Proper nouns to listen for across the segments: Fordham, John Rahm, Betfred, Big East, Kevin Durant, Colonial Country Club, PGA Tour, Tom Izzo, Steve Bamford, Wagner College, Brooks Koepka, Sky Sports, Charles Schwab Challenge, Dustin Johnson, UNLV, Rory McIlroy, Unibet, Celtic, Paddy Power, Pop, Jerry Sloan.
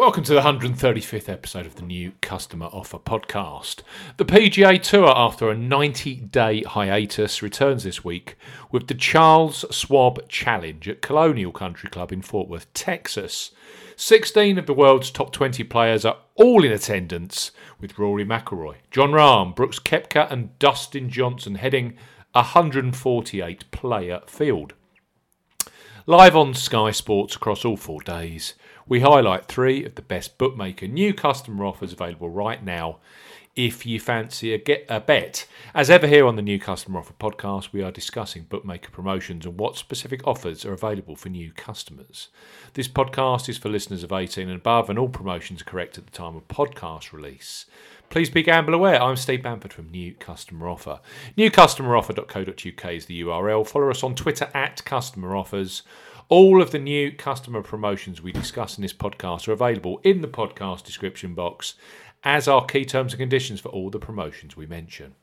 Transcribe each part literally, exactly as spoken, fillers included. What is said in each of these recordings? Welcome to the one hundred thirty-fifth episode of the New Customer Offer podcast. The P G A Tour, after a ninety-day hiatus, returns this week with the Charles Schwab Challenge at Colonial Country Club in Fort Worth, Texas. sixteen of the world's top twenty players are all in attendance, with Rory McIlroy, John Rahm, Brooks Koepka and Dustin Johnson heading a one hundred forty-eight player field. Live on Sky Sports across all four days, we highlight three of the best bookmaker new customer offers available right now if you fancy a, get, a bet. As ever here on the New Customer Offer podcast, we are discussing bookmaker promotions and what specific offers are available for new customers. This podcast is for listeners of eighteen and above, and all promotions are correct at the time of podcast release. Please be gamble aware. I'm Steve Bamford from New Customer Offer. Newcustomeroffer dot co dot U K is the U R L. Follow us on Twitter at Customer Offers. All of the new customer promotions we discuss in this podcast are available in the podcast description box, as are key terms and conditions for all the promotions we mention.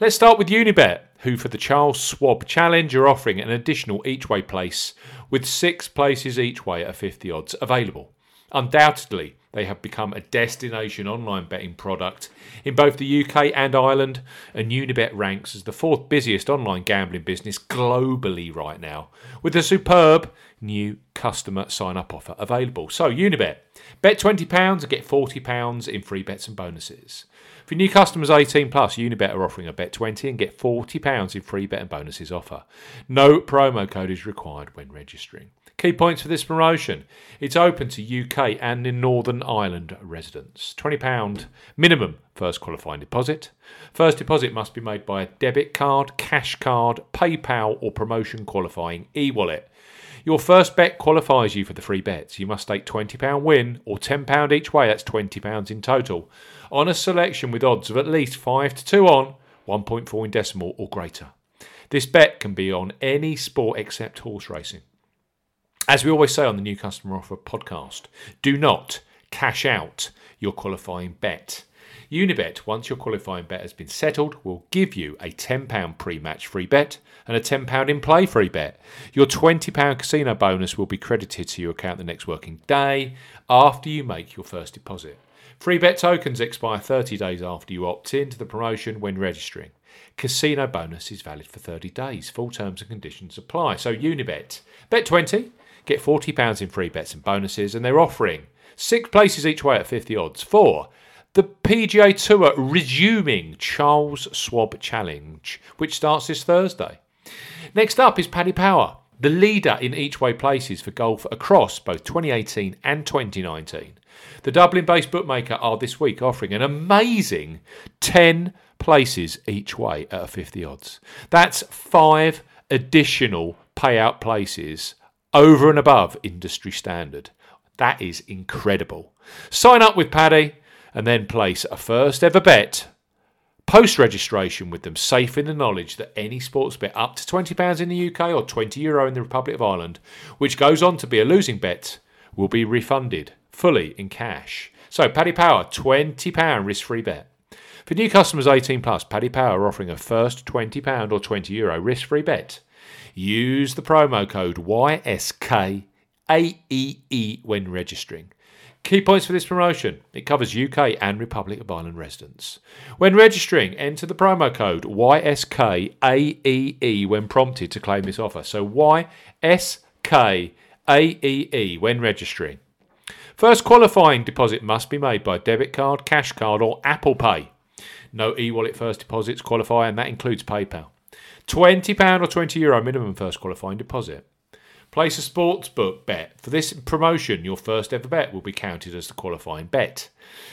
Let's start with Unibet, who for the Charles Schwab Challenge are offering an additional each-way place, with six places each way at fifty odds available. Undoubtedly, they have become a destination online betting product in both the U K and Ireland, and Unibet ranks as the fourth busiest online gambling business globally right now, with a superb new customer sign-up offer available. So, Unibet, bet twenty pounds and get forty pounds in free bets and bonuses. For new customers eighteen plus, Unibet are offering a bet twenty and get forty pounds in free bet and bonuses offer. No promo code is required when registering. Key points for this promotion: it's open to U K and in Northern Ireland residents. twenty pounds minimum first qualifying deposit. First deposit must be made by a debit card, cash card, PayPal or promotion qualifying e-wallet. Your first bet qualifies you for the free bets. You must stake twenty pounds win or ten pounds each way, that's twenty pounds in total, on a selection with odds of at least five to two on, one point four in decimal or greater. This bet can be on any sport except horse racing. As we always say on the New Customer Offer podcast, do not cash out your qualifying bet. Unibet, once your qualifying bet has been settled, will give you a ten pounds pre-match free bet and a ten pounds in-play free bet. Your twenty pounds casino bonus will be credited to your account the next working day after you make your first deposit. Free bet tokens expire thirty days after you opt in to the promotion when registering. Casino bonus is valid for thirty days. Full terms and conditions apply. So Unibet, bet twenty, get forty pounds in free bets and bonuses, and they're offering six places each way at fifty odds for the P G A Tour resuming Charles Schwab Challenge, which starts this Thursday. Next up is Paddy Power, the leader in each-way places for golf across both twenty eighteen and twenty nineteen. The Dublin-based bookmaker are this week offering an amazing ten places each way at fifty odds. That's five additional payout places over and above industry standard. That is incredible. Sign up with Paddy and then place a first ever bet post-registration with them, safe in the knowledge that any sports bet up to twenty pounds in the U K or twenty euro in the Republic of Ireland, which goes on to be a losing bet, will be refunded fully in cash. So Paddy Power, twenty pounds risk-free bet. For new customers eighteen plus, Paddy Power are offering a first twenty pounds or twenty euro risk-free bet. Use the promo code Y S K A E E when registering. Key points for this promotion: it covers U K and Republic of Ireland residents. When registering, enter the promo code Y S K A E E when prompted to claim this offer. So Y S K A E E when registering. First qualifying deposit must be made by debit card, cash card or Apple Pay. No e-wallet first deposits qualify, and that includes PayPal. twenty pounds or twenty euro minimum first qualifying deposit. Place a sportsbook bet. For this promotion, your first ever bet will be counted as the qualifying bet.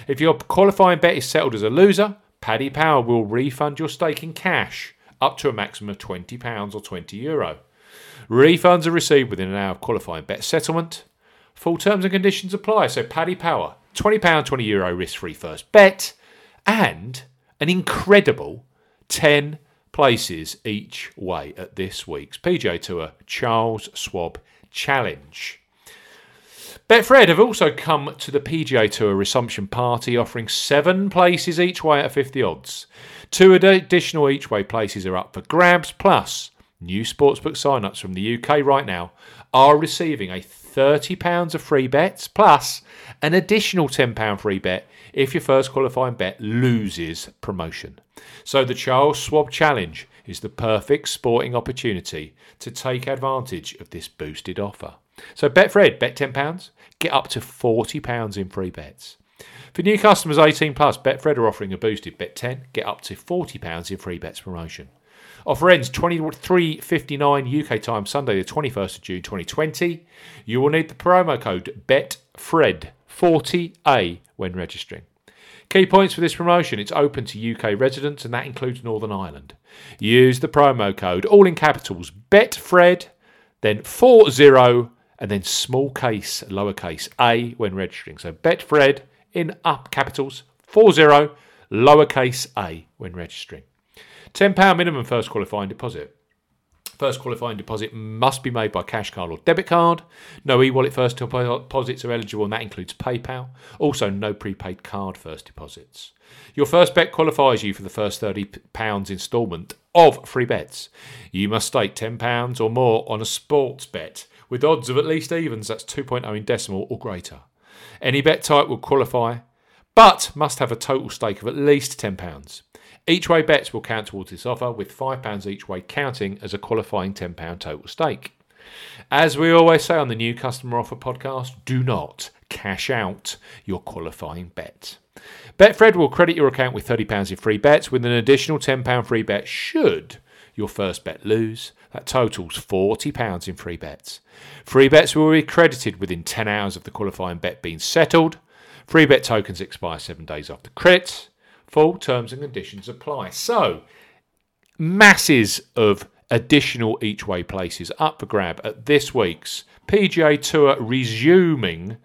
If your qualifying bet is settled as a loser, Paddy Power will refund your stake in cash up to a maximum of twenty pounds or twenty euro. Refunds are received within an hour of qualifying bet settlement. Full terms and conditions apply. So Paddy Power, twenty pounds, twenty euro risk-free first bet, and an incredible ten places each way at this week's P G A Tour Charles Schwab Challenge. Betfred have also come to the P G A Tour resumption party, offering seven places each way at fifty odds. Two additional each way places are up for grabs, plus New sportsbook sign-ups from the U K right now are receiving a thirty pounds of free bets plus an additional ten pounds free bet if your first qualifying bet loses promotion. So the Charles Schwab Challenge is the perfect sporting opportunity to take advantage of this boosted offer. So Betfred, bet ten pounds, get up to forty pounds in free bets. For new customers eighteen plus, Betfred are offering a boosted bet ten, get up to forty pounds in free bets promotion. Offer ends twenty-three fifty-nine U K time, Sunday the twenty-first of June twenty twenty. You will need the promo code BETFRED forty A when registering. Key points for this promotion: it's open to U K residents and that includes Northern Ireland. Use the promo code, all in capitals, BETFRED, then forty and then small case, lowercase a when registering. So BETFRED in up capitals, forty, lowercase a when registering. ten pounds minimum first qualifying deposit. First qualifying deposit must be made by cash card or debit card. No e-wallet first deposits are eligible, and that includes PayPal. Also, no prepaid card first deposits. Your first bet qualifies you for the first thirty pounds instalment of free bets. You must stake ten pounds or more on a sports bet with odds of at least evens, that's two point oh in decimal or greater. Any bet type will qualify, but must have a total stake of at least ten pounds. Each way bets will count towards this offer, with five pounds each way counting as a qualifying ten pounds total stake. As we always say on the New Customer Offer podcast, do not cash out your qualifying bet. Betfred will credit your account with thirty pounds in free bets, with an additional ten pounds free bet should your first bet lose. That totals forty pounds in free bets. Free bets will be credited within ten hours of the qualifying bet being settled. Free bet tokens expire seven days after credit. Full terms and conditions apply. So, masses of additional each-way places up for grab at this week's P G A Tour resuming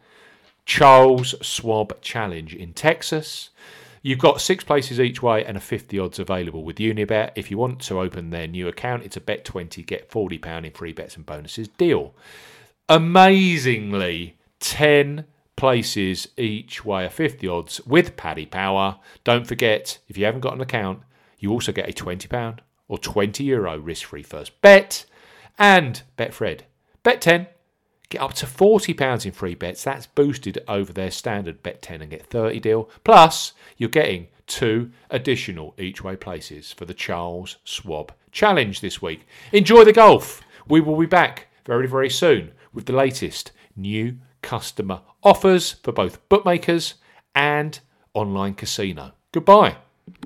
Charles Schwab Challenge in Texas. You've got six places each way and a fifty odds available with Unibet. If you want to open their new account, it's a bet twenty, get forty pounds in free bets and bonuses deal. Amazingly, ten places each way, a fifty odds with Paddy Power. Don't forget, if you haven't got an account, you also get a twenty pounds or twenty euro risk-free first bet. And Betfred, bet ten, get up to forty pounds in free bets. That's boosted over their standard bet ten and get thirty deal. Plus, you're getting two additional each way places for the Charles Schwab Challenge this week. Enjoy the golf. We will be back very, very soon with the latest new customer offers for both bookmakers and online casino. Goodbye.